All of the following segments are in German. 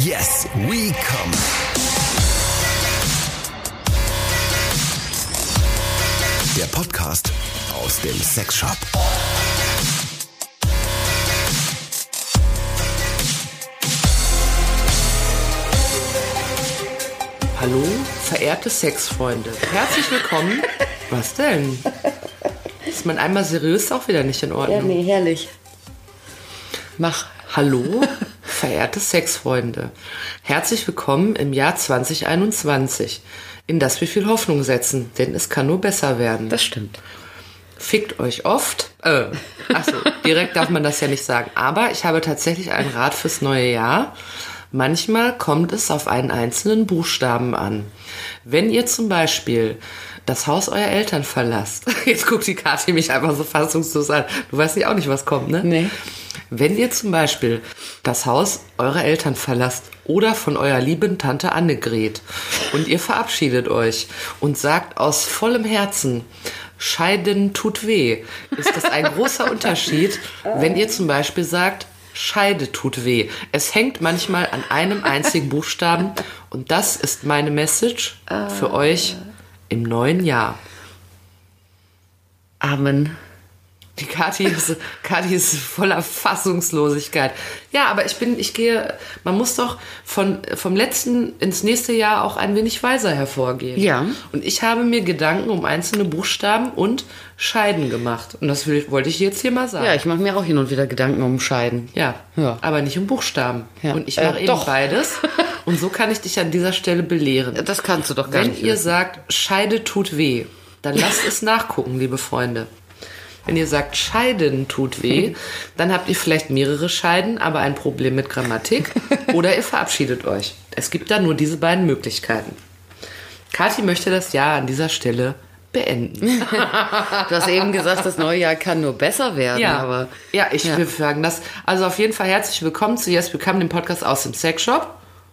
Yes, we come. Der Podcast aus dem Sexshop. Hallo, verehrte Sexfreunde. Herzlich willkommen. Was denn? Ist man einmal seriös auch wieder nicht in Ordnung? Ja, nee, herrlich. Mach Hallo, verehrte Sexfreunde. Herzlich willkommen im Jahr 2021, in das wir viel Hoffnung setzen, denn es kann nur besser werden. Das stimmt. Fickt euch oft. Achso, direkt darf man das ja nicht sagen. Aber ich habe tatsächlich einen Rat fürs neue Jahr. Manchmal kommt es auf einen einzelnen Buchstaben an. Wenn ihr zum Beispiel das Haus eurer Eltern verlasst, jetzt guckt die Kathi mich einfach so fassungslos an. Du weißt ja auch nicht, was kommt, ne? Nee. Wenn ihr zum Beispiel das Haus eurer Eltern verlasst oder von eurer lieben Tante Annegret und ihr verabschiedet euch und sagt aus vollem Herzen, Scheiden tut weh, ist das ein großer Unterschied, wenn ihr zum Beispiel sagt, Scheide tut weh. Es hängt manchmal an einem einzigen Buchstaben und das ist meine Message für euch im neuen Jahr. Amen. Die Kathi ist voller Fassungslosigkeit. Ja, aber man muss doch vom letzten ins nächste Jahr auch ein wenig weiser hervorgehen. Ja. Und ich habe mir Gedanken um einzelne Buchstaben und Scheiden gemacht. Und das wollte ich jetzt hier mal sagen. Ja, ich mache mir auch hin und wieder Gedanken um Scheiden. Ja. Aber nicht um Buchstaben. Ja. Und ich mache eben doch beides. Und so kann ich dich an dieser Stelle belehren. Das kannst du doch gar nicht. Wenn ihr sagt, Scheide tut weh, dann lasst es nachgucken, liebe Freunde. Wenn ihr sagt, Scheiden tut weh, dann habt ihr vielleicht mehrere Scheiden, aber ein Problem mit Grammatik oder ihr verabschiedet euch. Es gibt da nur diese beiden Möglichkeiten. Kathi möchte das Jahr an dieser Stelle beenden. Du hast eben gesagt, das neue Jahr kann nur besser werden. Ja, aber, ich will sagen, also auf jeden Fall herzlich willkommen zu Yes We Come, dem Podcast aus dem Sexshop.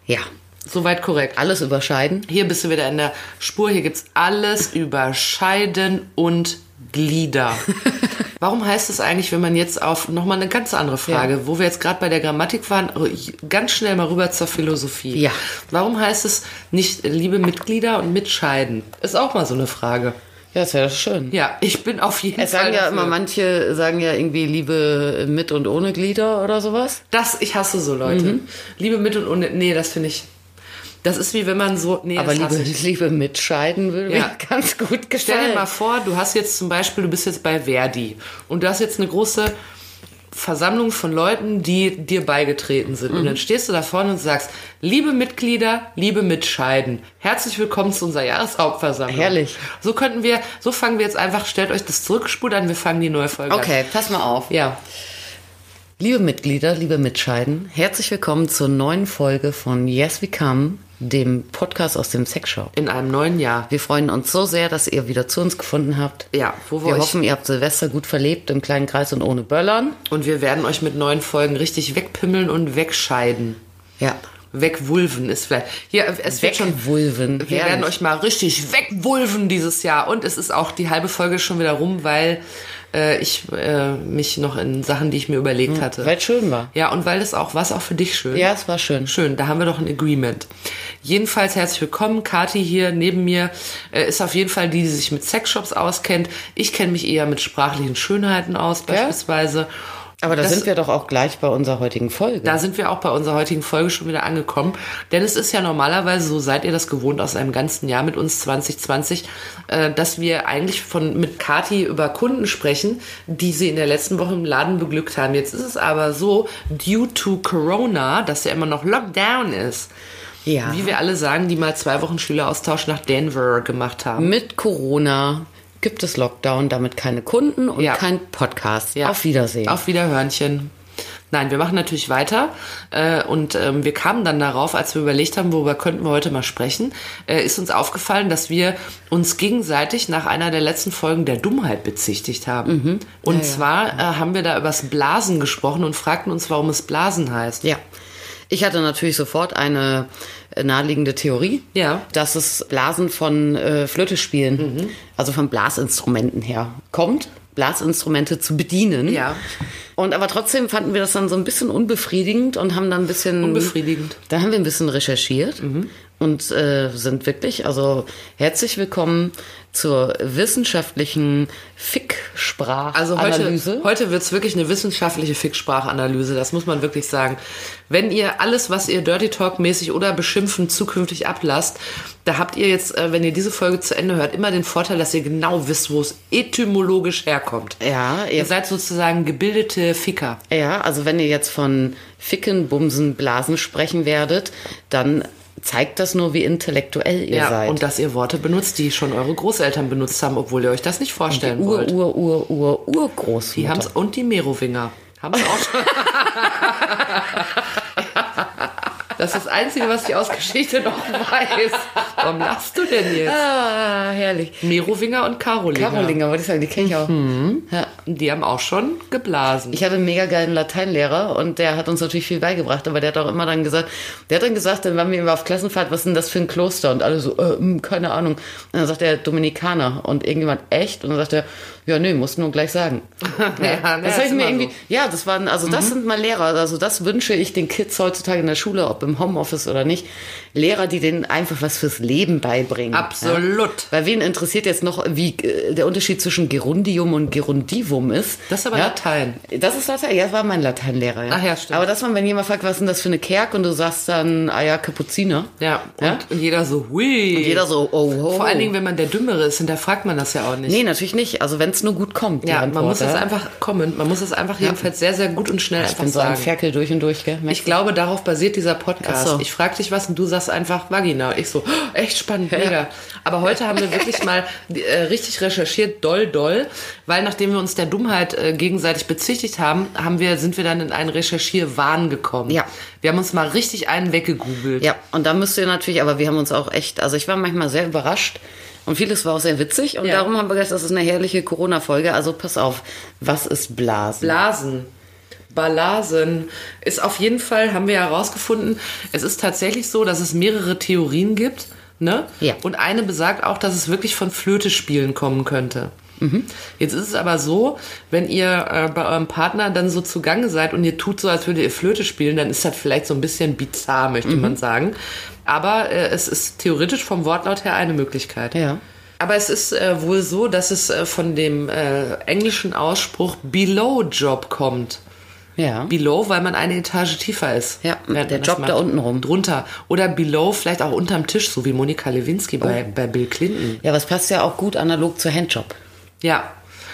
Ja. Soweit korrekt. Alles überscheiden. Hier bist du wieder in der Spur, hier gibt's alles überscheiden und Glieder. Warum heißt es eigentlich, wenn man jetzt auf nochmal eine ganz andere Frage, wo wir jetzt gerade bei der Grammatik waren, ganz schnell mal rüber zur Philosophie. Ja. Warum heißt es nicht liebe Mitglieder und Mitscheiden? Ist auch mal so eine Frage. Ja, das wäre doch schön. Ja, ich bin auf jeden Fall dafür. Manche sagen ja irgendwie Liebe mit und ohne Glieder oder sowas. Ich hasse so Leute. Mhm. Liebe mit und ohne, nee, das finde ich. Das ist wie wenn man so... Nee, aber Liebe mitscheiden würde mir ganz gut gefallen. Stell dir mal vor, du bist jetzt bei Verdi und du hast jetzt eine große Versammlung von Leuten, die dir beigetreten sind. Mhm. Und dann stehst du da vorne und sagst, liebe Mitglieder, liebe Mitscheiden, herzlich willkommen zu unserer Jahreshauptversammlung. Herrlich. So fangen wir jetzt einfach, stellt euch das zurückgespult an, wir fangen die neue Folge an. Okay, pass mal auf. Ja. Liebe Mitglieder, liebe Mitscheiden, herzlich willkommen zur neuen Folge von Yes We Come, dem Podcast aus dem Sexshop. In einem neuen Jahr. Wir freuen uns so sehr, dass ihr wieder zu uns gefunden habt. Ja, wir hoffen, ihr habt Silvester gut verlebt, im kleinen Kreis und ohne Böllern. Und wir werden euch mit neuen Folgen richtig wegpimmeln und wegscheiden. Ja. Wegwulven ist vielleicht. Ja, es wird schon Wulven. Wir werden euch mal richtig wegwulven dieses Jahr. Und es ist auch die halbe Folge schon wieder rum, weil ich mich noch in Sachen, die ich mir überlegt hatte. Weil es schön war. Ja, und weil es auch, war es auch für dich schön? Ja, es war schön. Schön, da haben wir doch ein Agreement. Jedenfalls herzlich willkommen. Kathi hier neben mir ist auf jeden Fall die sich mit Sexshops auskennt. Ich kenne mich eher mit sprachlichen Schönheiten aus, beispielsweise. Aber da sind wir doch auch gleich bei unserer heutigen Folge. Da sind wir auch bei unserer heutigen Folge schon wieder angekommen. Denn es ist ja normalerweise, so seid ihr das gewohnt aus einem ganzen Jahr mit uns 2020, dass wir eigentlich mit Kathi über Kunden sprechen, die sie in der letzten Woche im Laden beglückt haben. Jetzt ist es aber so, due to Corona, dass ja immer noch Lockdown ist. Ja. Wie wir alle sagen, die mal 2 Wochen Schüleraustausch nach Denver gemacht haben. Mit Corona gibt es Lockdown, damit keine Kunden und kein Podcast. Ja. Auf Wiedersehen. Auf Wiederhörnchen. Nein, wir machen natürlich weiter und wir kamen dann darauf, als wir überlegt haben, worüber könnten wir heute mal sprechen, ist uns aufgefallen, dass wir uns gegenseitig nach einer der letzten Folgen der Dummheit bezichtigt haben. Mhm. Und zwar haben wir da übers Blasen gesprochen und fragten uns, warum es Blasen heißt. Ja. Ich hatte natürlich sofort eine naheliegende Theorie, dass es Blasen von Flöte spielen, also von Blasinstrumenten her kommt. Blasinstrumente zu bedienen. Ja. Und aber trotzdem fanden wir das dann so ein bisschen unbefriedigend und haben dann ein bisschen... Unbefriedigend. Da haben wir ein bisschen recherchiert und sind wirklich, also herzlich willkommen zur wissenschaftlichen Fick-Sprachanalyse. Also heute wird es wirklich eine wissenschaftliche Fick-Sprachanalyse, das muss man wirklich sagen. Wenn ihr alles, was ihr Dirty Talk-mäßig oder beschimpfend zukünftig ablasst, da habt ihr jetzt, wenn ihr diese Folge zu Ende hört, immer den Vorteil, dass ihr genau wisst, wo es etymologisch herkommt. Ja, ihr seid sozusagen gebildete Ficker. Ja, also wenn ihr jetzt von Ficken, Bumsen, Blasen sprechen werdet, dann zeigt das nur, wie intellektuell ihr seid. Ja, und dass ihr Worte benutzt, die schon eure Großeltern benutzt haben, obwohl ihr euch das nicht vorstellen wollt. Urgroßmutter. Die haben's, und die Merowinger haben es auch schon. Das ist das Einzige, was ich aus Geschichte noch weiß. Warum lachst du denn jetzt? Ah, herrlich. Merowinger und Karolinger. Karolinger, wollte ich sagen, die kenne ich auch. Mhm. Ja. Die haben auch schon geblasen. Ich hatte einen mega geilen Lateinlehrer und der hat uns natürlich viel beigebracht, aber der hat auch immer dann gesagt, dann waren wir immer auf Klassenfahrt, was ist denn das für ein Kloster? Und alle so, keine Ahnung. Und dann sagt er, Dominikaner. Und irgendjemand, echt? Und dann sagt er, ja, nee, musst du nur gleich sagen. Das habe ich mir irgendwie, das waren, also das sind mal Lehrer, also das wünsche ich den Kids heutzutage in der Schule, ob im Homeoffice oder nicht. Lehrer, die denen einfach was fürs Leben beibringen. Absolut. Ja? Weil wen interessiert jetzt noch, wie der Unterschied zwischen Gerundium und Gerundivum ist? Das ist aber Latein. Das ist Latein, das war mein Lateinlehrer. Ach ja, stimmt. Aber das war, wenn jemand fragt, was ist denn das für eine Kerk? Und du sagst dann, ah ja, Kapuziner. Ja, und jeder so, hui. Und jeder so, oh, ho. Vor allen Dingen, wenn man der Dümmere ist, hinterfragt man das ja auch nicht. Nee, natürlich nicht. Also wenn es nur gut kommt, die Antwort. Man muss es einfach kommen. Man muss es einfach jedenfalls sehr, sehr gut und schnell einfach sagen. Ich bin so ein Ferkel durch und durch, gell? Ich glaube, darauf basiert dieser Podcast. So. Ich frage dich was und du sagst einfach Vagina. Ich so, oh, echt spannend, mega. Aber heute haben wir wirklich mal richtig recherchiert, doll, weil nachdem wir uns der Dummheit gegenseitig bezichtigt haben, sind wir dann in einen Recherchierwahn gekommen. Ja. Wir haben uns mal richtig einen weggegoogelt. Ja, und da müsst ihr natürlich, aber wir haben uns auch echt, also ich war manchmal sehr überrascht, und vieles war auch sehr witzig. Und darum haben wir gesagt, das ist eine herrliche Corona-Folge. Also pass auf, was ist Blasen? Blasen ist auf jeden Fall, haben wir herausgefunden, es ist tatsächlich so, dass es mehrere Theorien gibt. Ne? Ja. Und eine besagt auch, dass es wirklich von Flötespielen kommen könnte. Mhm. Jetzt ist es aber so, wenn ihr bei eurem Partner dann so zugange seid und ihr tut so, als würdet ihr Flöte spielen, dann ist das vielleicht so ein bisschen bizarr, möchte man sagen. Aber es ist theoretisch vom Wortlaut her eine Möglichkeit. Ja. Aber es ist wohl so, dass es von dem englischen Ausspruch Below Job kommt. Ja. Below, weil man eine Etage tiefer ist. Ja, der Job da unten rum. Drunter. Oder below, vielleicht auch unterm Tisch, so wie Monika Lewinsky bei Bill Clinton. Ja, was passt ja auch gut analog zu Handjob. Ja.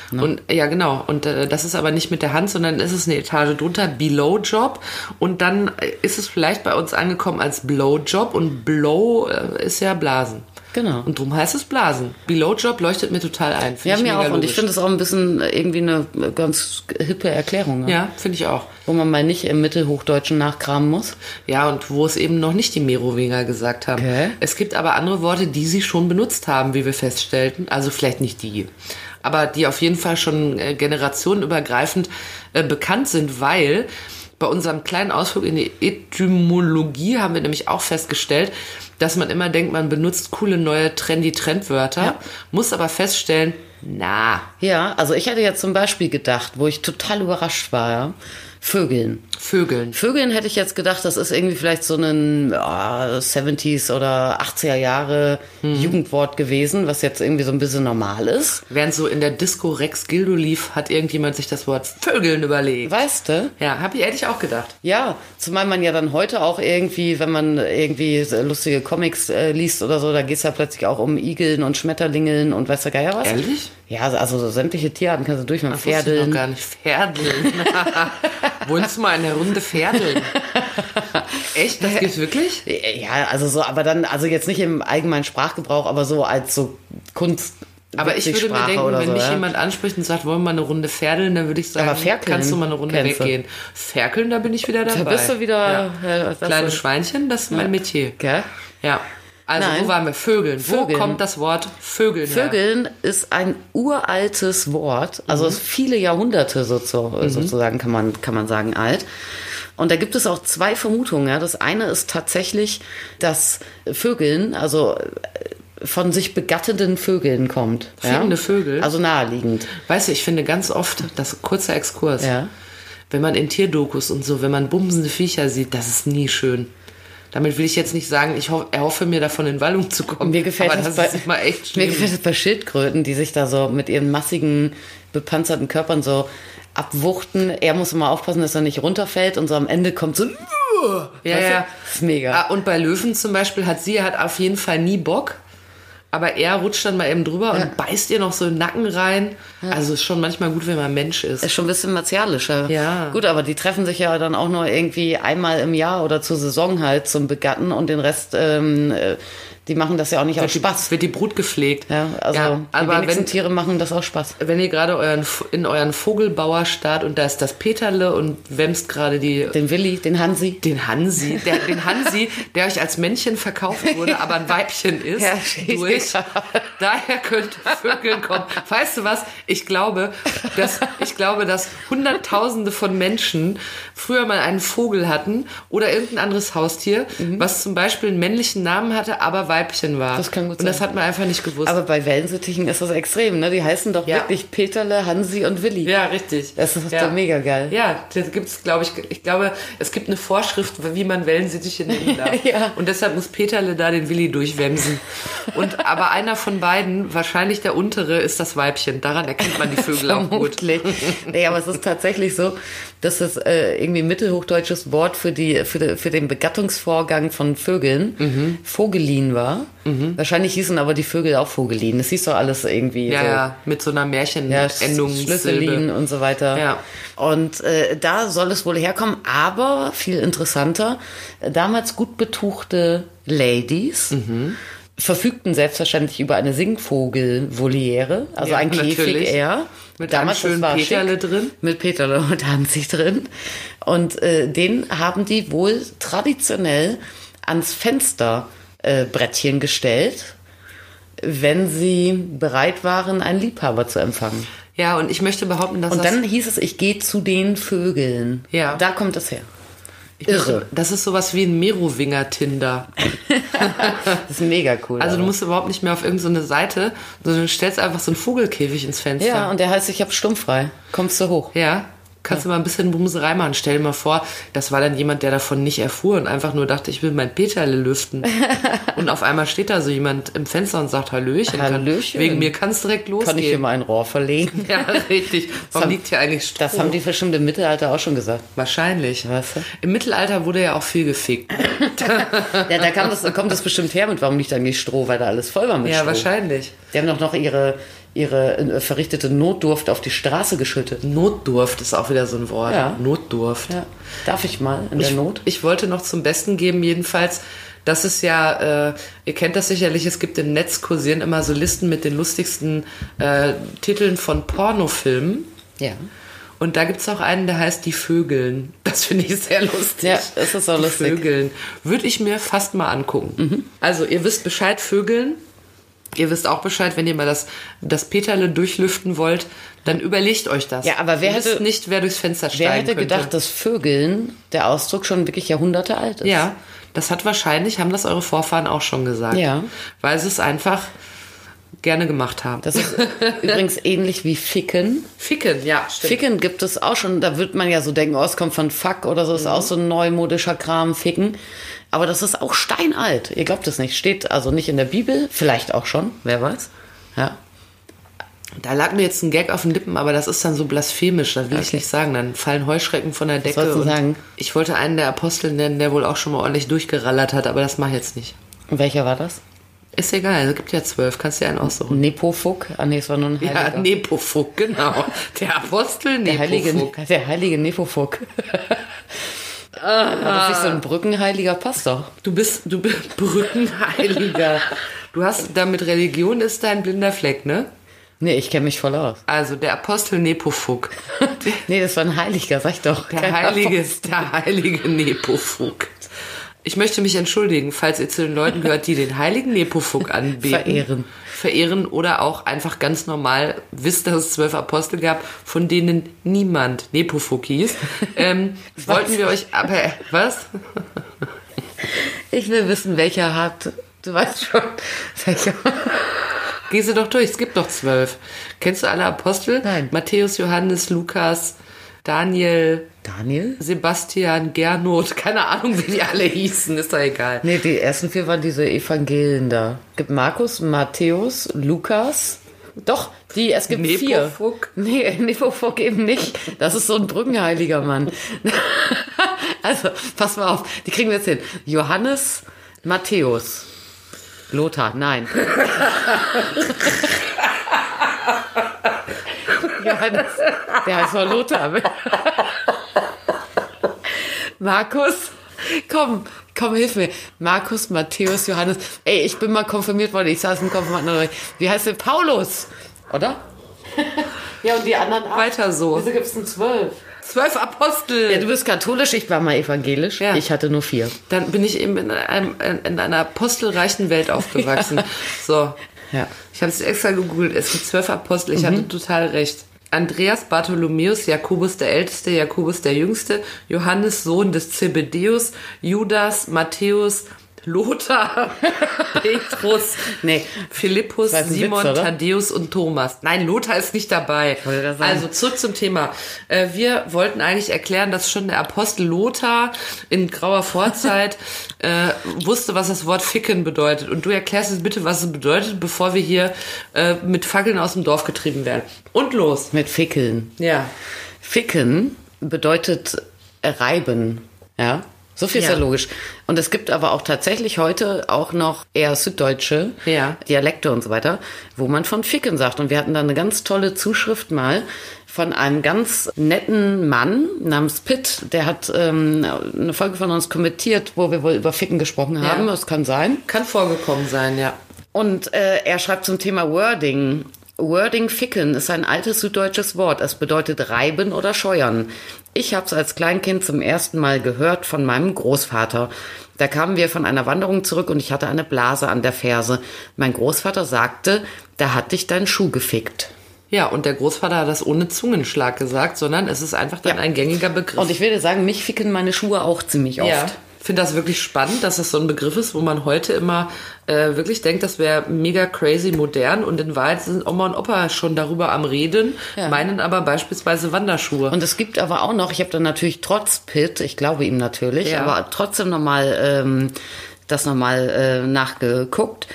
No. Und ja, genau. Und das ist aber nicht mit der Hand, sondern ist es eine Etage drunter, Below-Job. Und dann ist es vielleicht bei uns angekommen als Blow-Job. Und Blow ist ja Blasen. Genau. Und drum heißt es Blasen. Below-Job leuchtet mir total ein. Ja, mir auch. Logisch. Und ich finde das auch ein bisschen irgendwie eine ganz hippe Erklärung. Ne? Ja, finde ich auch. Wo man mal nicht im Mittelhochdeutschen nachkramen muss. Ja, und wo es eben noch nicht die Merowinger gesagt haben. Okay. Es gibt aber andere Worte, die sie schon benutzt haben, wie wir feststellten. Also vielleicht nicht die, aber die auf jeden Fall schon generationenübergreifend bekannt sind, weil bei unserem kleinen Ausflug in die Etymologie haben wir nämlich auch festgestellt, dass man immer denkt, man benutzt coole, neue, trendy Trendwörter, muss aber feststellen, ja, also ich hätte jetzt zum Beispiel gedacht, wo ich total überrascht war, Vögeln. Vögeln hätte ich jetzt gedacht, das ist irgendwie vielleicht so ein 70s oder 80er Jahre Jugendwort gewesen, was jetzt irgendwie so ein bisschen normal ist. Während so in der Disco Rex Gildo lief, hat irgendjemand sich das Wort Vögeln überlegt. Weißt du? Ja, hätte ich auch gedacht. Ja, zumal man ja dann heute auch irgendwie, wenn man irgendwie lustige Comics liest oder so, da geht es ja plötzlich auch um Igeln und Schmetterlingeln und weiß der Geier was. Ehrlich? Ja, also so sämtliche Tierarten kannst du durchmachen. Pferdeln. Ich noch gar nicht. Pferdeln. Wolltest du mal eine Runde Pferdeln? Echt? Das gibt's wirklich? Ja, also so, aber dann, also jetzt nicht im allgemeinen Sprachgebrauch, aber so als so Kunst. Aber ich würde mir denken, wenn mich jemand anspricht und sagt, wollen wir mal eine Runde Pferdeln, dann würde ich sagen, kannst du mal eine Runde weggehen. Ferkeln, da bin ich wieder dabei. Da bist du wieder. Ja. Kleine Schweinchen, das ist mein Metier. Gell? Ja. Also Wo waren wir? Vögeln. Wo kommt das Wort Vögeln her? Vögeln ist ein uraltes Wort, also viele Jahrhunderte sozusagen kann man sagen alt. Und da gibt es auch zwei Vermutungen. Ja. Das eine ist tatsächlich, dass Vögeln, also von sich begatteten Vögeln kommt. Fliegende Vögel? Also naheliegend. Weißt du, ich finde ganz oft, das kurzer Exkurs, wenn man in Tierdokus und so, wenn man bumsende Viecher sieht, das ist nie schön. Damit will ich jetzt nicht sagen, ich erhoffe mir davon in Wallung zu kommen. Mir gefällt es bei Schildkröten, die sich da so mit ihren massigen, bepanzerten Körpern so abwuchten. Er muss immer aufpassen, dass er nicht runterfällt und so am Ende kommt so... Ja. Das ist mega. Und bei Löwen zum Beispiel hat auf jeden Fall nie Bock, aber er rutscht dann mal eben drüber und beißt ihr noch so in den Nacken rein. Ja. Also ist schon manchmal gut, wenn man Mensch ist. Ist schon ein bisschen martialischer. Ja. Gut, aber die treffen sich ja dann auch nur irgendwie einmal im Jahr oder zur Saison halt zum Begatten und den Rest, die machen das ja auch nicht aus Spaß. Wird die Brut gepflegt. Ja, also ja, aber die Tiere machen das auch Spaß. Wenn ihr gerade in euren Vogelbauer startet und da ist das Peterle und wämst gerade den Willi, den Hansi. Den Hansi, der euch als Männchen verkauft wurde, aber ein Weibchen ist. Ja, daher könnt Vögeln kommen. Weißt du was? Ich glaube, dass Hunderttausende von Menschen früher mal einen Vogel hatten oder irgendein anderes Haustier, was zum Beispiel einen männlichen Namen hatte, aber Weibchen war. Das kann gut sein. Und das hat man einfach nicht gewusst. Aber bei Wellensittichen ist das extrem, ne? Die heißen doch wirklich Peterle, Hansi und Willi. Ja, richtig. Das ist doch mega geil. Ja, das gibt's, glaube ich, es gibt eine Vorschrift, wie man Wellensittiche nennen darf. Und deshalb muss Peterle da den Willi durchwemsen. Aber einer von beiden, wahrscheinlich der untere, ist das Weibchen. Daran erkennt man die Vögel auch gut. Nee, aber es ist tatsächlich so, dass das irgendwie mittelhochdeutsches Wort für den Begattungsvorgang von Vögeln Vogelin war. Mhm. Wahrscheinlich hießen aber die Vögel auch Vogelin. Das hieß doch alles irgendwie. Ja, so. Ja, mit so einer Märchenendung. Ja, Schlüsselin und so weiter. Ja. Und da soll es wohl herkommen. Aber, viel interessanter, damals gut betuchte Ladies verfügten selbstverständlich über eine Singvogelvoliere, also ein Käfig eher. Mit damals einem schönen Peterle drin. Mit Peterle und Hansi drin. Und den haben die wohl traditionell ans Fensterbrettchen gestellt, wenn sie bereit waren, einen Liebhaber zu empfangen. Ja, und ich möchte behaupten, dass. Und dann hieß es, ich gehe zu den Vögeln. Ja. Da kommt das her. Irre. Das ist sowas wie ein Merowinger-Tinder. Das ist mega cool. Also du musst überhaupt nicht mehr auf irgendeine Seite, sondern du stellst einfach so einen Vogelkäfig ins Fenster. Ja, und der heißt, ich hab stummfrei. Kommst du hoch? Ja. Kannst du mal ein bisschen Bumserei machen. Stell dir mal vor, das war dann jemand, der davon nicht erfuhr und einfach nur dachte, ich will mein Peterle lüften. Und auf einmal steht da so jemand im Fenster und sagt, Hallöchen. Wegen mir kannst du direkt losgehen. Kann ich dir mal ein Rohr verlegen? Ja, richtig. Warum liegt hier eigentlich Stroh? Das haben die bestimmt im Mittelalter auch schon gesagt. Wahrscheinlich. Weißt du? Im Mittelalter wurde ja auch viel gefickt. Ja, da kommt das bestimmt her mit, warum liegt eigentlich Stroh? Weil da alles voll war mit Stroh. Ja, wahrscheinlich. Die haben doch noch ihre verrichtete Notdurft auf die Straße geschüttet. Notdurft ist auch wieder so ein Wort. Ja. Notdurft. Ja. Darf ich mal in der Not? Ich wollte noch zum Besten geben, jedenfalls, das ist ja, ihr kennt das sicherlich, es gibt im Netz kursieren immer so Listen mit den lustigsten Titeln von Pornofilmen. Ja. Und da gibt es auch einen, der heißt Die Vögeln. Das finde ich sehr lustig. Ja, das ist auch lustig. Die Vögeln. Würde ich mir fast mal angucken. Mhm. Also, ihr wisst Bescheid, Vögeln. Ihr wisst auch Bescheid, wenn ihr mal das Peterle durchlüften wollt, dann überlegt euch das. Ja, aber wer hätte nicht, wer durchs Fenster steigen könnte? Wer hätte gedacht, dass Vögeln, der Ausdruck, schon wirklich Jahrhunderte alt ist? Ja, das haben das eure Vorfahren auch schon gesagt. Ja. Weil sie es einfach gerne gemacht haben. Das ist übrigens ähnlich wie Ficken. Ficken, ja, stimmt. Ficken gibt es auch schon, da wird man ja so denken, oh, es kommt von Fuck oder so, ist auch so ein neumodischer Kram, Ficken. Aber das ist auch steinalt. Ihr glaubt es nicht. Steht also nicht in der Bibel. Vielleicht auch schon. Wer weiß. Ja. Da lag mir jetzt ein Gag auf den Lippen, aber das ist dann so blasphemisch. Das will ich nicht sagen. Dann fallen Heuschrecken von der Decke. Und sagen? Ich wollte einen der Apostel nennen, der wohl auch schon mal ordentlich durchgerallert hat, aber das mache ich jetzt nicht. Und welcher war das? Ist egal, es gibt ja 12. Kannst dir einen aussuchen. Nepofuk? Ah nee, es war nur ein Heiliger. Ja, Nepofuk, genau. Der Apostel Nepofuk. Der heilige Nepofuk. Das ist so ein Brückenheiliger, passt doch. Du bist Brückenheiliger. Du hast, damit Religion ist dein blinder Fleck, ne? Nee, ich kenne mich voll aus. Also der Apostel Nepofuk. Nee, das war ein Heiliger, sag ich doch. Der heilige Nepofuk. Ich möchte mich entschuldigen, falls ihr zu den Leuten gehört, die den heiligen Nepofuk anbeten. Verehren oder auch einfach ganz normal wisst, dass es 12 Apostel gab, von denen niemand Nepofuk hieß. Wollten wir euch aber... Was? Ich will wissen, welcher hat Du weißt schon. Geh sie doch durch, es gibt doch 12. Kennst du alle Apostel? Nein. Matthäus, Johannes, Lukas, Daniel? Sebastian, Gernot, keine Ahnung, wie die alle hießen, ist doch egal. Nee, die ersten 4 waren diese Evangelien da. Es gibt Markus, Matthäus, Lukas. Doch, es gibt Nepofuk. 4. Nee, Nepofuk eben nicht. Das ist so ein brückenheiliger Mann. Also, pass mal auf, die kriegen wir jetzt hin. Johannes, Matthäus, Lothar, nein. Johannes, der heißt mal Lothar. Markus, komm, hilf mir. Markus, Matthäus, Johannes. Ey, ich bin mal konfirmiert worden. Ich saß im Konfirmanden. Wie heißt der? Paulus, oder? Ja, und die anderen 8. Weiter so. Wieso gibt es denn 12? 12 Apostel. Ja, du bist katholisch, ich war mal evangelisch. Ja. Ich hatte nur 4. Dann bin ich eben in einer apostelreichen Welt aufgewachsen. Ja. So. Ja. Ich habe es extra gegoogelt. Es gibt 12 Apostel. Ich hatte total recht. Andreas, Bartholomäus, Jakobus der Älteste, Jakobus der Jüngste, Johannes, Sohn des Zebedeus, Judas, Matthäus, Lothar, Petrus, Philippus, Simon, Witz, Thaddäus und Thomas. Nein, Lothar ist nicht dabei. Also zurück zum Thema. Wir wollten eigentlich erklären, dass schon der Apostel Lothar in grauer Vorzeit wusste, was das Wort Ficken bedeutet. Und du erklärst jetzt bitte, was es bedeutet, bevor wir hier mit Fackeln aus dem Dorf getrieben werden. Und los. Mit Fickeln. Ja. Ficken bedeutet reiben. Ja. So viel ist ja logisch. Und es gibt aber auch tatsächlich heute auch noch eher süddeutsche Dialekte und so weiter, wo man von Ficken sagt. Und wir hatten da eine ganz tolle Zuschrift mal von einem ganz netten Mann namens Pitt. Der hat eine Folge von uns kommentiert, wo wir wohl über Ficken gesprochen haben. Ja. Das kann sein. Kann vorgekommen sein, ja. Und er schreibt zum Thema Wording. Wording Ficken ist ein altes süddeutsches Wort. Es bedeutet reiben oder scheuern. Ich habe es als Kleinkind zum ersten Mal gehört von meinem Großvater. Da kamen wir von einer Wanderung zurück und ich hatte eine Blase an der Ferse. Mein Großvater sagte, da hat dich dein Schuh gefickt. Ja, und der Großvater hat das ohne Zungenschlag gesagt, sondern es ist einfach dann ein gängiger Begriff. Und ich würde sagen, mich ficken meine Schuhe auch ziemlich oft. Ja. Ich finde das wirklich spannend, dass das so ein Begriff ist, wo man heute immer wirklich denkt, das wäre mega crazy modern. Und in Wahrheit sind Oma und Opa schon darüber am Reden, meinen aber beispielsweise Wanderschuhe. Und es gibt aber auch noch, ich habe dann natürlich trotz Pitt, ich glaube ihm natürlich, aber trotzdem nochmal nachgeguckt.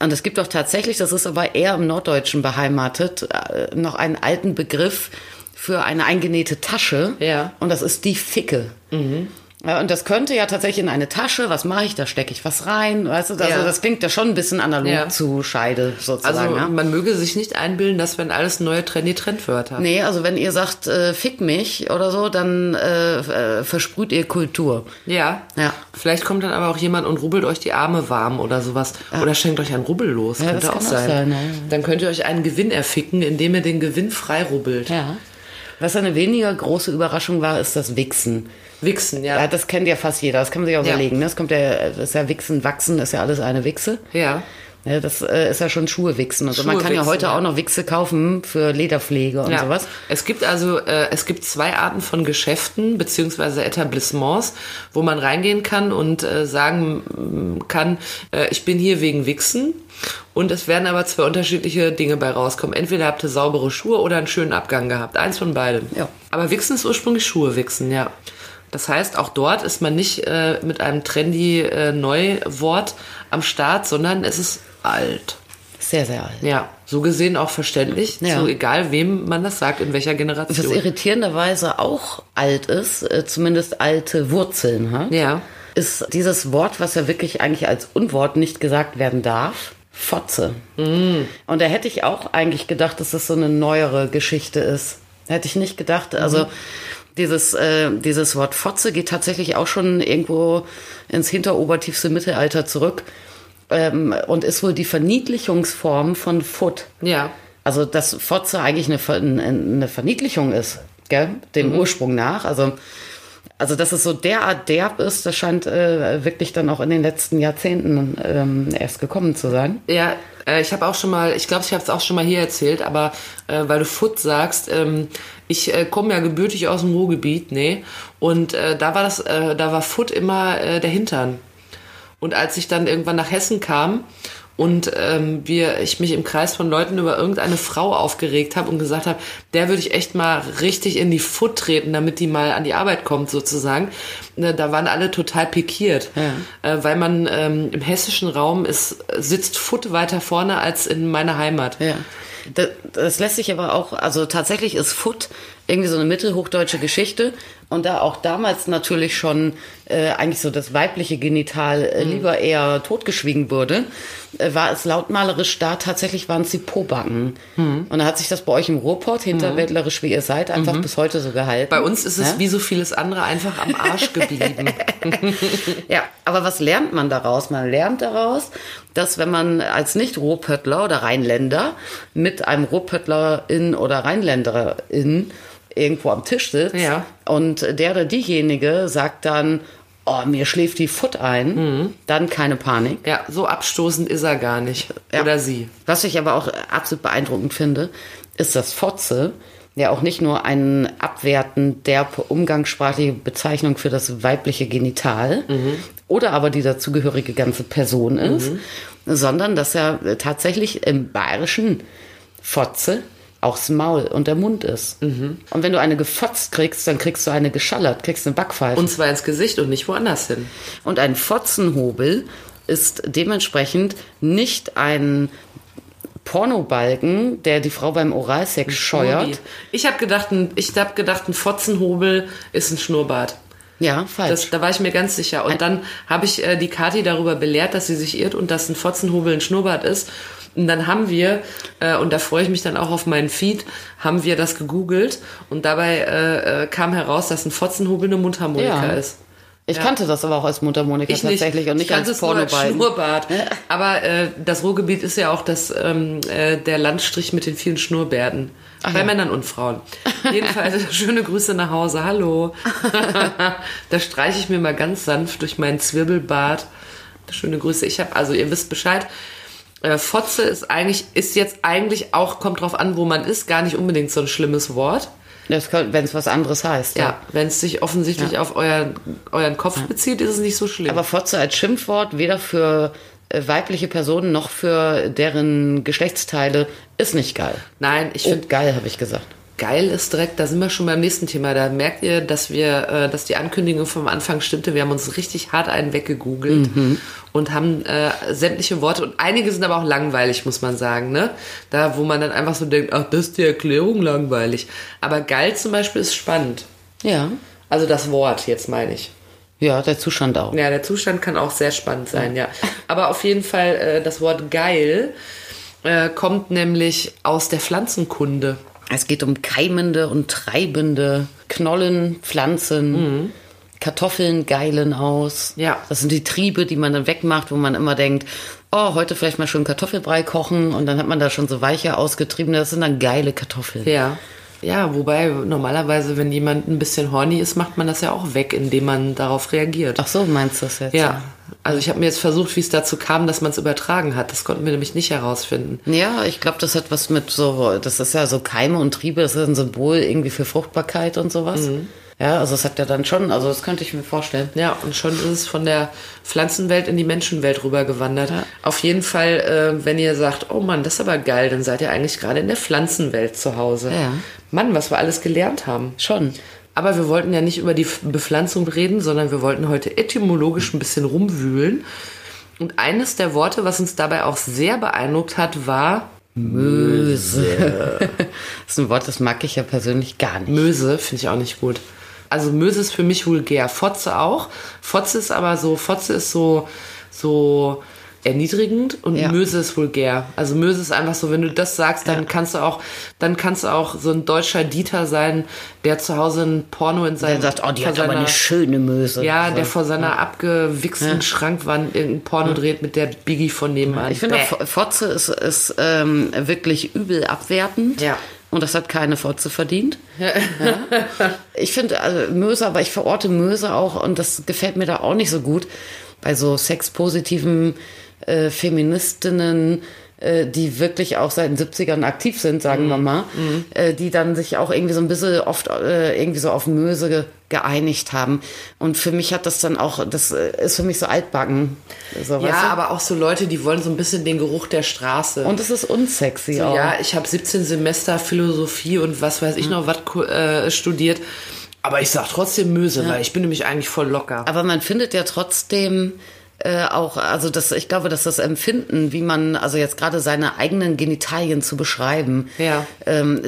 Und es gibt auch tatsächlich, das ist aber eher im Norddeutschen beheimatet, noch einen alten Begriff für eine eingenähte Tasche. Ja. Und das ist die Ficke. Mhm. Und das könnte ja tatsächlich in eine Tasche, was mache ich, da stecke ich was rein, weißt du, also das klingt ja schon ein bisschen analog zu Scheide sozusagen. Also man möge sich nicht einbilden, dass wenn alles neue trendy Trendwörter. Nee, also wenn ihr sagt, fick mich oder so, dann versprüht ihr Kultur. Ja. Ja. Vielleicht kommt dann aber auch jemand und rubbelt euch die Arme warm oder sowas oder schenkt euch einen Rubbel los, ja, könnte das kann auch sein. Ja. Dann könnt ihr euch einen Gewinn erficken, indem ihr den Gewinn frei rubbelt. Ja. Was eine weniger große Überraschung war, ist das Wichsen. Wichsen, ja. Das kennt ja fast jeder, das kann man sich auch überlegen. Ne? Das kommt ja, das ist ja Wichsen, Wachsen, ist ja alles eine Wichse. Ja. Ja, das ist ja schon Schuhe wichsen. Also man kann ja heute auch noch Wichse kaufen für Lederpflege und sowas. Es gibt also zwei Arten von Geschäften beziehungsweise Etablissements, wo man reingehen kann und sagen kann, ich bin hier wegen Wichsen. Und es werden aber 2 unterschiedliche Dinge bei rauskommen. Entweder habt ihr saubere Schuhe oder einen schönen Abgang gehabt. Eins von beidem. Ja. Aber Wichsen ist ursprünglich Schuhe wichsen, ja. Das heißt, auch dort ist man nicht mit einem trendy Neuwort am Start, sondern es ist alt. Sehr, sehr alt. Ja, so gesehen auch verständlich, so egal wem man das sagt, in welcher Generation. Was irritierenderweise auch alt ist, zumindest alte Wurzeln hat, ist dieses Wort, was ja wirklich eigentlich als Unwort nicht gesagt werden darf, Fotze. Mm. Und da hätte ich auch eigentlich gedacht, dass das so eine neuere Geschichte ist. Hätte ich nicht gedacht, also... Dieses Wort Fotze geht tatsächlich auch schon irgendwo ins hinterobertiefste Mittelalter zurück und ist wohl die Verniedlichungsform von Foot. Ja. Also, dass Fotze eigentlich eine Verniedlichung ist, gell? Dem Ursprung nach. Also, dass es so derart derb ist, das scheint wirklich dann auch in den letzten Jahrzehnten erst gekommen zu sein. Ja, ich habe auch schon mal, ich glaube, ich habe es auch schon mal hier erzählt, aber weil du Foot sagst, ich komme ja gebürtig aus dem Ruhrgebiet, und da war Foot immer der Hintern. Und als ich dann irgendwann nach Hessen kam und ich mich im Kreis von Leuten über irgendeine Frau aufgeregt habe und gesagt habe, der würde ich echt mal richtig in die Pfote treten, damit die mal an die Arbeit kommt sozusagen, da waren alle total pikiert, ja. Weil man im hessischen Raum sitzt Pfote weiter vorne als in meiner Heimat. Ja. Das lässt sich aber auch, also tatsächlich ist Foot irgendwie so eine mittelhochdeutsche Geschichte und da auch damals natürlich schon eigentlich so das weibliche Genital lieber eher totgeschwiegen wurde, war es lautmalerisch da, tatsächlich waren es die Pobacken. Mhm. Und da hat sich das bei euch im Ruhrpott, hinterwäldlerisch wie ihr seid, einfach bis heute so gehalten. Bei uns ist es wie so vieles andere einfach am Arsch geblieben. Ja, aber was lernt man daraus? Man lernt daraus, dass wenn man als Nicht-Ruhrpöttler oder Rheinländer mit einem Ruhrpöttlerin oder Rheinländerin irgendwo am Tisch sitzt und der oder diejenige sagt dann, oh, mir schläft die Foot ein, dann keine Panik. Ja, so abstoßend ist er gar nicht. Ja. Oder sie. Was ich aber auch absolut beeindruckend finde, ist, dass Fotze ja auch nicht nur eine abwertend derbe umgangssprachliche Bezeichnung für das weibliche Genital oder aber die dazugehörige ganze Person ist, sondern dass ja tatsächlich im Bayerischen Fotze auch das Maul und der Mund ist. Mhm. Und wenn du eine gefotzt kriegst, dann kriegst du eine geschallert, kriegst eine Backpfeife. Und zwar ins Gesicht und nicht woanders hin. Und ein Fotzenhobel ist dementsprechend nicht ein Pornobalken, der die Frau beim Oralsex scheuert. Ich habe gedacht, ein Fotzenhobel ist ein Schnurrbart. Ja, falsch. Da war ich mir ganz sicher. Und dann habe ich die Kathi darüber belehrt, dass sie sich irrt und dass ein Fotzenhobel ein Schnurrbart ist. Und dann haben wir, und da freue ich mich dann auch auf meinen Feed, haben wir das gegoogelt. Und dabei kam heraus, dass ein Fotzenhobel eine Mundharmonika ist. Ich kannte das aber auch als Mundharmonika tatsächlich und nicht als Pornobalken. Schnurrbart. Aber das Ruhrgebiet ist ja auch der Landstrich mit den vielen Schnurrbärten. Ach, bei Männern und Frauen. Jedenfalls schöne Grüße nach Hause. Hallo. Da streiche ich mir mal ganz sanft durch meinen Zwirbelbart. Schöne Grüße. Ihr wisst Bescheid. Fotze ist jetzt eigentlich auch, kommt drauf an, wo man ist, gar nicht unbedingt so ein schlimmes Wort. Wenn es was anderes heißt. Ja, wenn es sich offensichtlich auf euren Kopf bezieht, ist es nicht so schlimm. Aber Fotze als Schimpfwort, weder für weibliche Personen noch für deren Geschlechtsteile, ist nicht geil. Nein, ich finde... geil, habe ich gesagt. Geil ist direkt, da sind wir schon beim nächsten Thema. Da merkt ihr, dass die Ankündigung vom Anfang stimmte. Wir haben uns richtig hart einen weggegoogelt und haben sämtliche Worte. Und einige sind aber auch langweilig, muss man sagen. Ne? Da, wo man dann einfach so denkt, ach, das ist die Erklärung langweilig. Aber geil zum Beispiel ist spannend. Ja. Also das Wort jetzt, meine ich. Ja, der Zustand auch. Ja, der Zustand kann auch sehr spannend sein, ja. Aber auf jeden Fall, das Wort geil kommt nämlich aus der Pflanzenkunde. Es geht um keimende und treibende Knollen, Pflanzen, Kartoffeln geilen aus. Ja. Das sind die Triebe, die man dann wegmacht, wo man immer denkt, oh, heute vielleicht mal schön Kartoffelbrei kochen. Und dann hat man da schon so weiche ausgetriebene, das sind dann geile Kartoffeln. Ja. Ja, wobei normalerweise, wenn jemand ein bisschen horny ist, macht man das ja auch weg, indem man darauf reagiert. Ach so, meinst du das jetzt? Ja, also ich habe mir jetzt versucht, wie es dazu kam, dass man es übertragen hat. Das konnten wir nämlich nicht herausfinden. Ja, ich glaube, das hat was mit so, das ist ja so Keime und Triebe, das ist ein Symbol irgendwie für Fruchtbarkeit und sowas. Mhm. Ja, also das hat ja dann schon, also das könnte ich mir vorstellen. Ja, und schon ist es von der Pflanzenwelt in die Menschenwelt rübergewandert. Ja. Auf jeden Fall, wenn ihr sagt, oh Mann, das ist aber geil, dann seid ihr eigentlich gerade in der Pflanzenwelt zu Hause. Ja. Mann, was wir alles gelernt haben. Schon. Aber wir wollten ja nicht über die Bepflanzung reden, sondern wir wollten heute etymologisch ein bisschen rumwühlen. Und eines der Worte, was uns dabei auch sehr beeindruckt hat, war... Möse. Das ist ein Wort, das mag ich ja persönlich gar nicht. Möse finde ich auch nicht gut. Also Möse ist für mich vulgär, Fotze auch. Fotze ist so erniedrigend und Möse ist vulgär. Also Möse ist einfach so, wenn du das sagst, dann kannst du auch so ein deutscher Dieter sein, der zu Hause ein Porno in seinem... Der sagt, oh, die hat aber eine schöne Möse. Ja, der vor seiner abgewichsten Schrankwand irgendein Porno dreht mit der Biggie von nebenan. Ich finde, Fotze ist wirklich übel abwertend. Ja. Und das hat keine Fotze verdient. Ja. Ich finde Möse, aber ich verorte Möse auch und das gefällt mir da auch nicht so gut. Bei so sexpositiven Feministinnen die wirklich auch seit den 70ern aktiv sind, sagen wir mal, die dann sich auch irgendwie so ein bisschen oft irgendwie so auf Möse geeinigt haben. Und für mich hat das dann auch, das ist für mich so altbacken. So, ja, weißt du? Aber auch so Leute, die wollen so ein bisschen den Geruch der Straße. Und es ist unsexy so, auch. Ja, ich habe 17 Semester Philosophie und was weiß ich noch was studiert. Aber ich sag trotzdem Möse, weil ich bin nämlich eigentlich voll locker. Aber man findet ja trotzdem auch, also das, ich glaube, dass das Empfinden, wie man, also jetzt gerade seine eigenen Genitalien zu beschreiben,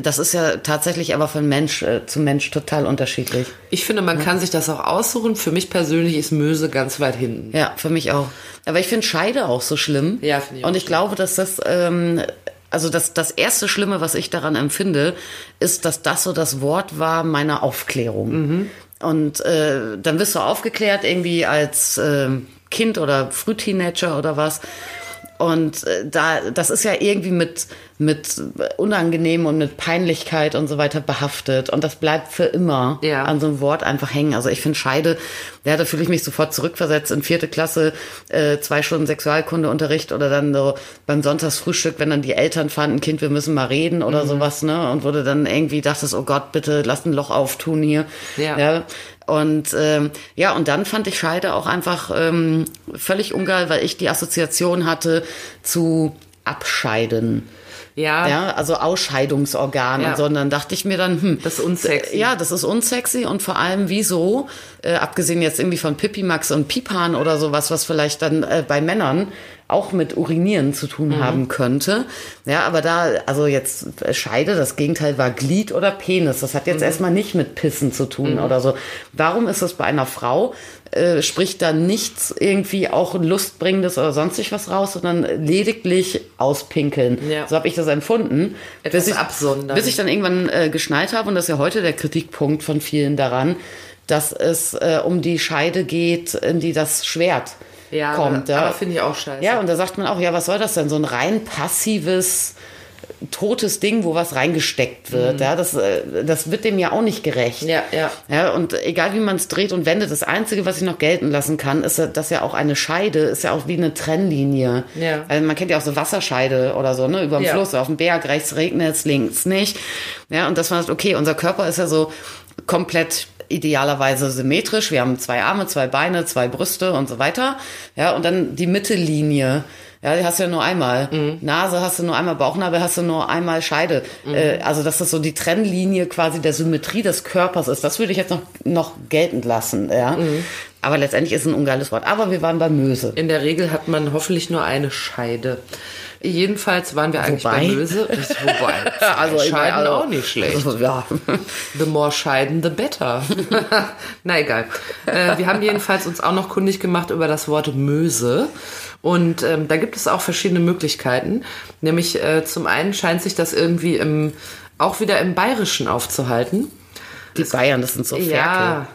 das ist ja tatsächlich aber von Mensch zu Mensch total unterschiedlich. Ich finde, man kann sich das auch aussuchen. Für mich persönlich ist Möse ganz weit hinten. Ja, für mich auch. Aber ich finde Scheide auch so schlimm. Ja, finde ich auch. Und ich glaube, dass das, also das erste Schlimme, was ich daran empfinde, ist, dass das so das Wort war meiner Aufklärung. Und dann wirst du aufgeklärt irgendwie als Kind oder Frühteenager oder was. Und das ist ja irgendwie mit Unangenehm und mit Peinlichkeit und so weiter behaftet. Und das bleibt für immer an so einem Wort einfach hängen. Also ich finde Scheide, da fühle ich mich sofort zurückversetzt in 4. Klasse, 2 Stunden Sexualkundeunterricht oder dann so beim Sonntagsfrühstück, wenn dann die Eltern fanden, Kind, wir müssen mal reden oder sowas, ne? Und wurde dann irgendwie dachtest, oh Gott, bitte lass ein Loch auftun hier. Ja. Und und dann fand ich Scheide auch einfach völlig ungeil, weil ich die Assoziation hatte zu Abscheiden. Ja, also Ausscheidungsorgan und so. Und dann dachte ich mir dann, das ist unsexy. Ja, das ist unsexy und vor allem wieso, abgesehen jetzt irgendwie von Pipimax und Pipan oder sowas, was vielleicht dann bei Männern auch mit Urinieren zu tun haben könnte. Ja, aber da, also jetzt Scheide, das Gegenteil war Glied oder Penis. Das hat jetzt erstmal nicht mit Pissen zu tun oder so. Warum ist das bei einer Frau? Spricht da nichts irgendwie auch Lustbringendes oder sonstig was raus, sondern lediglich auspinkeln. Ja. So habe ich das empfunden. Etwas absondern. Bis ich dann irgendwann geschnallt habe, und das ist ja heute der Kritikpunkt von vielen daran, dass es um die Scheide geht, in die das Schwert kommt. Ja, aber finde ich auch scheiße. Ja, und da sagt man auch, ja, was soll das denn? So ein rein passives, totes Ding, wo was reingesteckt wird. Ja, das wird dem ja auch nicht gerecht. Ja, und egal wie man es dreht und wendet, das Einzige, was ich noch gelten lassen kann, ist, dass ja auch eine Scheide ist ja auch wie eine Trennlinie. Ja. Also man kennt ja auch so Wasserscheide oder so, ne, über dem Fluss, auf dem Berg, rechts regnet es, links nicht. Ja, und dass man sagt, okay, unser Körper ist ja so komplett idealerweise symmetrisch. Wir haben 2 Arme, 2 Beine, 2 Brüste und so weiter. Ja, und dann die Mittellinie. Ja, die hast du ja nur einmal. Nase hast du nur einmal, Bauchnabel hast du nur einmal, Scheide. Also, dass das so die Trennlinie quasi der Symmetrie des Körpers ist, das würde ich jetzt noch geltend lassen. Ja. Aber letztendlich ist es ein ungeiles Wort. Aber wir waren bei Möse. In der Regel hat man hoffentlich nur eine Scheide. Jedenfalls waren wir eigentlich bei Möse. Wobei, also Scheiden auch nicht schlecht. Also, ja. The more Scheiden, the better. Na egal. Wir haben jedenfalls uns auch noch kundig gemacht über das Wort Möse. Und da gibt es auch verschiedene Möglichkeiten. Nämlich zum einen scheint sich das irgendwie auch wieder im Bayerischen aufzuhalten. Die Bayern, das sind so Ferkel. Ja.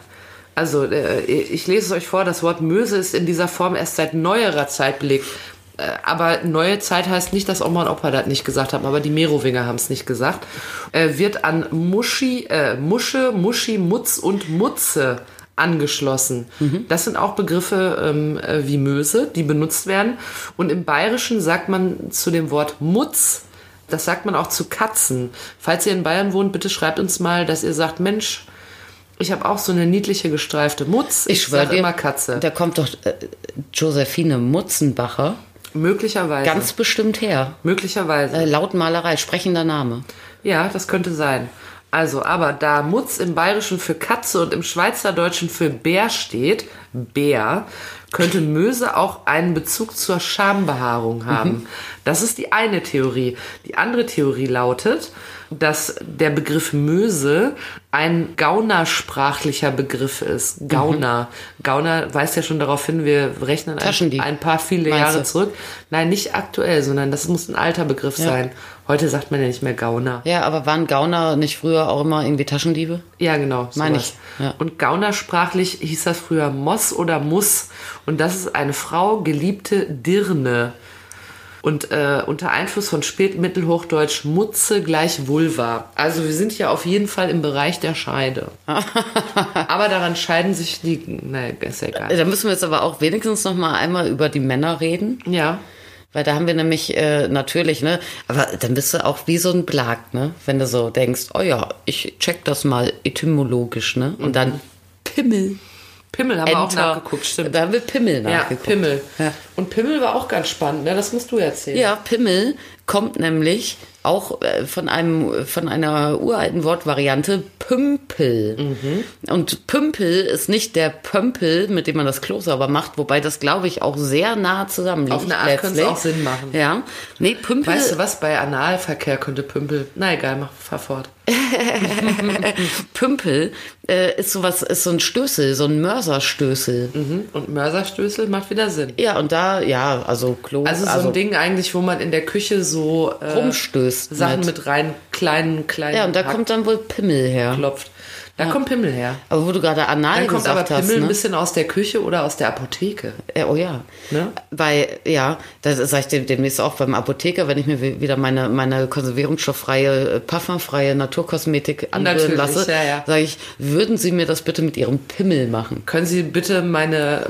Also ich lese es euch vor, das Wort Möse ist in dieser Form erst seit neuerer Zeit belegt. Aber neue Zeit heißt nicht, dass Oma und Opa das nicht gesagt haben, aber die Merowinger haben es nicht gesagt. Wird an Muschi, Musche, Muschi, Mutz und Mutze angeschlossen. Das sind auch Begriffe wie Möse, die benutzt werden. Und im Bayerischen sagt man zu dem Wort Mutz, das sagt man auch zu Katzen. Falls ihr in Bayern wohnt, bitte schreibt uns mal, dass ihr sagt, Mensch, ich habe auch so eine niedliche gestreifte Mutz. Ich schwöre immer Katze. Da kommt doch Josephine Mutzenbacher möglicherweise ganz bestimmt her. Möglicherweise. Laut Malerei, sprechender Name. Ja, das könnte sein. Also, aber da Mutz im Bayerischen für Katze und im Schweizerdeutschen für Bär steht, Bär, könnte Möse auch einen Bezug zur Schambehaarung haben. Das ist die eine Theorie. Die andere Theorie lautet, dass der Begriff Möse ein gaunersprachlicher Begriff ist. Gauner. Gauner weist ja schon darauf hin, wir rechnen ein paar viele Jahre zurück. Nein, nicht aktuell, sondern das muss ein alter Begriff sein. Heute sagt man ja nicht mehr Gauner. Ja, aber waren Gauner nicht früher auch immer irgendwie Taschendiebe? Ja, genau. Meine ich. Ja. Und gaunersprachlich hieß das früher Moss oder Muss. Und das ist eine Frau, geliebte Dirne. Und unter Einfluss von Spätmittelhochdeutsch Mutze gleich Vulva. Also wir sind ja auf jeden Fall im Bereich der Scheide. Aber daran scheiden sich die... Nein, ist ja egal. Da müssen wir jetzt aber auch wenigstens noch mal einmal über die Männer reden. Ja. Weil da haben wir nämlich natürlich, ne, aber dann bist du auch wie so ein Blag, ne, wenn du so denkst, oh ja, ich check das mal etymologisch, ne, und dann Pimmel. Pimmel haben wir auch nachgeguckt, stimmt. Da haben wir Pimmel nachgeguckt. Ja, Pimmel. Ja. Und Pimmel war auch ganz spannend, ne? Das musst du erzählen. Ja, Pimmel kommt nämlich auch von einer uralten Wortvariante Pümpel. Mhm. Und Pümpel ist nicht der Pömpel, mit dem man das Klo sauber macht, wobei das, glaube ich, auch sehr nah zusammenliegt. Auf eine Art könnte es auch Sinn machen. Ja. Nee, Pümpel. Weißt du was, bei Analverkehr könnte Pümpel... Na egal, fahr fort. Pümpel ist so ein Stößel, so ein Mörserstößel. Mhm. Und Mörserstößel macht wieder Sinn. Ja, und da, ja, also Klo... Also so ein Ding eigentlich, wo man in der Küche so... rumstößt. Sachen mit rein, kleinen... Ja, und da kommt dann wohl Pimmel her. Klopft. Da kommt Pimmel her. Aber wo du gerade Anal gesagt hast, dann kommt aber Pimmel, ne? Ein bisschen aus der Küche oder aus der Apotheke. Oh ja. Ne? Weil, ja, das sage ich demnächst auch beim Apotheker, wenn ich mir wieder meine konservierungsstofffreie, parfumfreie Naturkosmetik anrühren lasse, ja. Sage ich, würden Sie mir das bitte mit Ihrem Pimmel machen? Können Sie bitte meine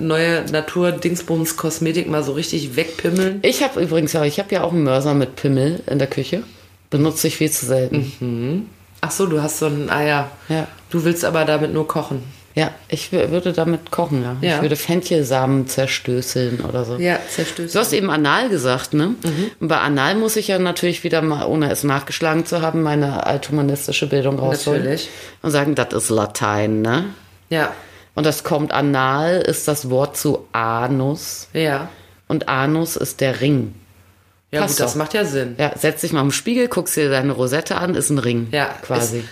neue Natur-Dingsbums-Kosmetik mal so richtig wegpimmeln? Ich habe ja auch einen Mörser mit Pimmel in der Küche. Benutze ich viel zu selten. Mhm. Ach so, du hast so ein Eier. Ja. Du willst aber damit nur kochen. Ja, ich würde damit kochen, ja. Ich würde Fenchelsamen zerstößeln oder so. Ja, zerstößeln. Du hast eben Anal gesagt, ne? Mhm. Und bei Anal muss ich ja natürlich wieder mal, ohne es nachgeschlagen zu haben, meine althumanistische Bildung rausholen. Natürlich. Und sagen, das ist Latein, ne? Ja. Und das kommt, Anal ist das Wort zu Anus. Ja. Und Anus ist der Ring. Ja, passt gut, das macht ja Sinn. Ja, setz dich mal im Spiegel, guckst dir deine Rosette an, ist ein Ring. Ja, quasi.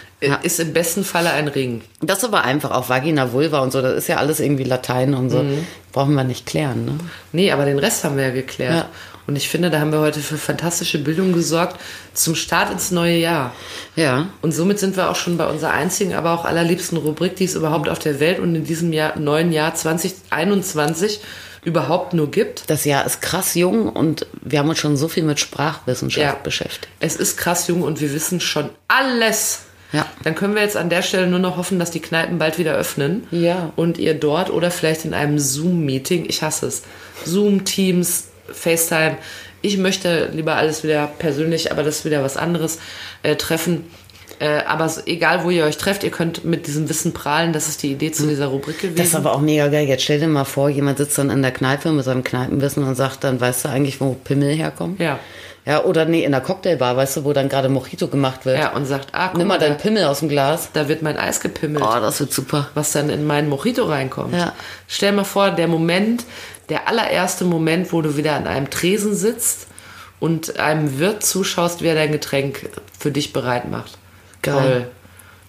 Ist im besten Falle ein Ring. Das ist aber einfach auch Vagina, Vulva und so, das ist ja alles irgendwie Latein und so. Mhm. Brauchen wir nicht klären, ne? Nee, aber den Rest haben wir ja geklärt. Ja. Und ich finde, da haben wir heute für fantastische Bildung gesorgt zum Start ins neue Jahr. Ja. Und somit sind wir auch schon bei unserer einzigen, aber auch allerliebsten Rubrik, die es überhaupt auf der Welt und in diesem neuen Jahr 2021 überhaupt nur gibt. Das Jahr ist krass jung und wir haben uns schon so viel mit Sprachwissenschaft beschäftigt. Es ist krass jung und wir wissen schon alles. Ja. Dann können wir jetzt an der Stelle nur noch hoffen, dass die Kneipen bald wieder öffnen. Ja. Und ihr dort oder vielleicht in einem Zoom-Meeting, ich hasse es, Zoom, Teams, FaceTime, ich möchte lieber alles wieder persönlich, aber das ist wieder was anderes, treffen. Aber egal, wo ihr euch trefft, ihr könnt mit diesem Wissen prahlen. Das ist die Idee zu dieser Rubrik gewesen. Das ist aber auch mega geil. Jetzt stell dir mal vor, jemand sitzt dann in der Kneipe mit seinem Kneipenwissen und sagt dann, weißt du eigentlich, wo Pimmel herkommt? Ja. Ja, oder nee, in der Cocktailbar, weißt du, wo dann gerade Mojito gemacht wird. Ja, und sagt, guck, nimm mal deinen Pimmel aus dem Glas. Da wird mein Eis gepimmelt. Oh, das wird super. Was dann in meinen Mojito reinkommt. Ja. Stell dir mal vor, der allererste Moment, wo du wieder an einem Tresen sitzt und einem Wirt zuschaust, wie er dein Getränk für dich bereit macht. Geil.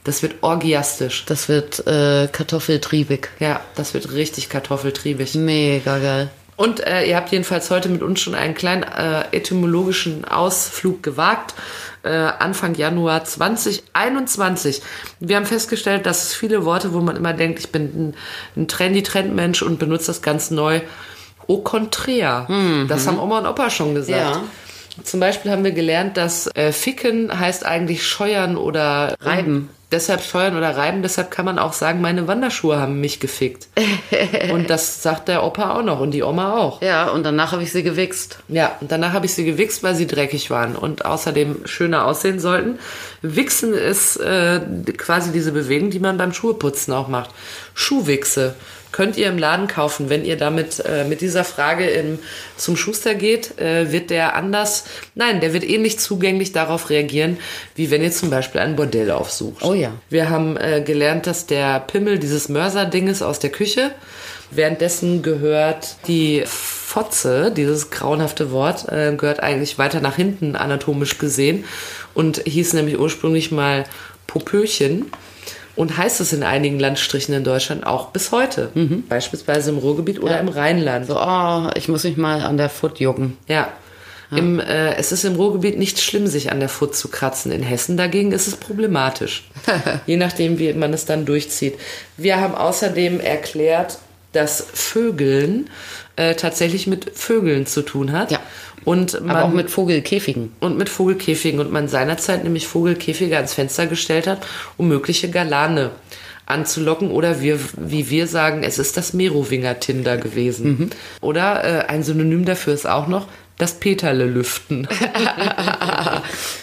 Das wird orgiastisch. Das wird kartoffeltriebig. Ja, das wird richtig kartoffeltriebig. Mega geil. Und ihr habt jedenfalls heute mit uns schon einen kleinen etymologischen Ausflug gewagt. Anfang Januar 2021. Wir haben festgestellt, dass es viele Worte, wo man immer denkt, ich bin ein Trendy-Trendmensch und benutze das ganz neu. Au contraire. Mhm. Das haben Oma und Opa schon gesagt. Ja. Zum Beispiel haben wir gelernt, dass Ficken heißt eigentlich scheuern oder reiben. Deshalb scheuern oder reiben, deshalb kann man auch sagen, meine Wanderschuhe haben mich gefickt. Und das sagt der Opa auch noch und die Oma auch. Ja, und danach habe ich sie gewichst. Ja, und danach habe ich sie gewichst, weil sie dreckig waren und außerdem schöner aussehen sollten. Wichsen ist quasi diese Bewegung, die man beim Schuheputzen auch macht. Schuhwichse. Könnt ihr im Laden kaufen, wenn ihr damit mit dieser Frage zum Schuster geht, wird der anders, nein, der wird ähnlich zugänglich darauf reagieren, wie wenn ihr zum Beispiel ein Bordell aufsucht. Oh ja. Wir haben gelernt, dass der Pimmel dieses Mörser-Ding ist aus der Küche. Währenddessen gehört die Fotze, dieses grauenhafte Wort, gehört eigentlich weiter nach hinten anatomisch gesehen und hieß nämlich ursprünglich mal Popöchen. Und heißt es in einigen Landstrichen in Deutschland auch bis heute. Mhm. Beispielsweise im Ruhrgebiet oder im Rheinland. So, ich muss mich mal an der Foot jucken. Ja. Es ist im Ruhrgebiet nicht schlimm, sich an der Foot zu kratzen. In Hessen dagegen ist es problematisch. Je nachdem, wie man es dann durchzieht. Wir haben außerdem erklärt, dass Vögeln tatsächlich mit Vögeln zu tun hat. Ja. Und man, aber auch mit Vogelkäfigen. Und mit Vogelkäfigen. Und man seinerzeit nämlich Vogelkäfige ans Fenster gestellt hat, um mögliche Galane anzulocken. Oder wir, wie wir sagen, es ist das Merowinger-Tinder gewesen. Mhm. Oder ein Synonym dafür ist auch noch das Peterle-Lüften.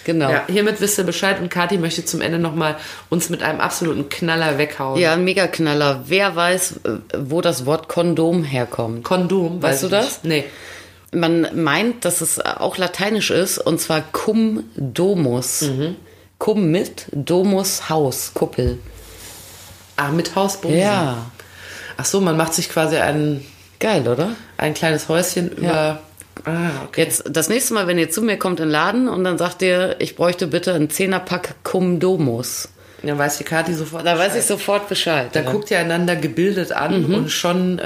Genau. Ja. Hiermit wisst ihr Bescheid. Und Kathi möchte zum Ende nochmal uns mit einem absoluten Knaller weghauen. Ja, ein Mega-Knaller. Wer weiß, wo das Wort Kondom herkommt? Kondom, weißt du das? Nee. Man meint, dass es auch lateinisch ist, und zwar cum domus. Mhm. Cum mit, domus Haus, Kuppel. Ah, mit Hausbumsen. Ja. Ach so, man macht sich quasi ein... Geil, oder? Ein kleines Häuschen über... Ja. Ah, okay. Jetzt, das nächste Mal, wenn ihr zu mir kommt in den Laden und dann sagt ihr, ich bräuchte bitte einen 10er-Pack cum domus. Dann weiß die Kathi sofort Bescheid. Da weiß ich sofort Bescheid. Da guckt ihr einander gebildet an, mhm, und schon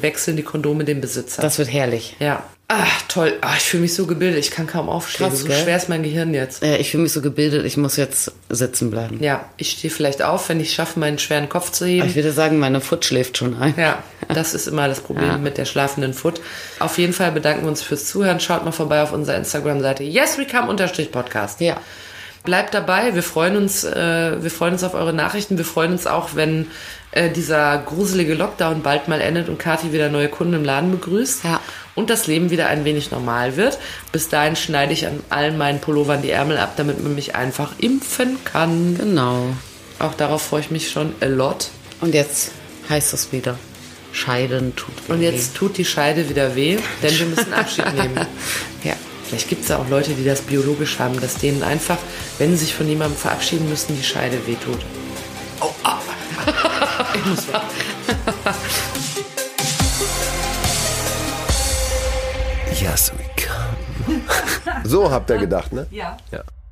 wechseln die Kondome den Besitzer. Das wird herrlich. Ja. Ach, toll. Ach, ich fühle mich so gebildet. Ich kann kaum aufstehen. Krass, so schwer ist mein Gehirn jetzt. Ich fühle mich so gebildet. Ich muss jetzt sitzen bleiben. Ja, ich stehe vielleicht auf, wenn ich schaffe, meinen schweren Kopf zu heben. Ich würde sagen, meine Foot schläft schon ein. Ja, das ist immer das Problem mit der schlafenden Foot. Auf jeden Fall bedanken wir uns fürs Zuhören. Schaut mal vorbei auf unserer Instagram-Seite yeswecome_podcast. Ja. Bleibt dabei, wir freuen uns auf eure Nachrichten. Wir freuen uns auch, wenn dieser gruselige Lockdown bald mal endet und Kathi wieder neue Kunden im Laden begrüßt, ja, und das Leben wieder ein wenig normal wird. Bis dahin schneide ich an allen meinen Pullovern die Ärmel ab, damit man mich einfach impfen kann. Genau. Auch darauf freue ich mich schon a lot. Und jetzt heißt es wieder, Scheiden tut weh. Und jetzt tut die Scheide wieder weh, denn wir müssen Abschied nehmen. Ja. Vielleicht gibt es ja auch Leute, die das biologisch haben, dass denen einfach, wenn sie sich von jemandem verabschieden müssen, die Scheide wehtut. Oh, ah. Ich muss warten. Yes, we come. So habt ihr gedacht, ne? Ja. Ja.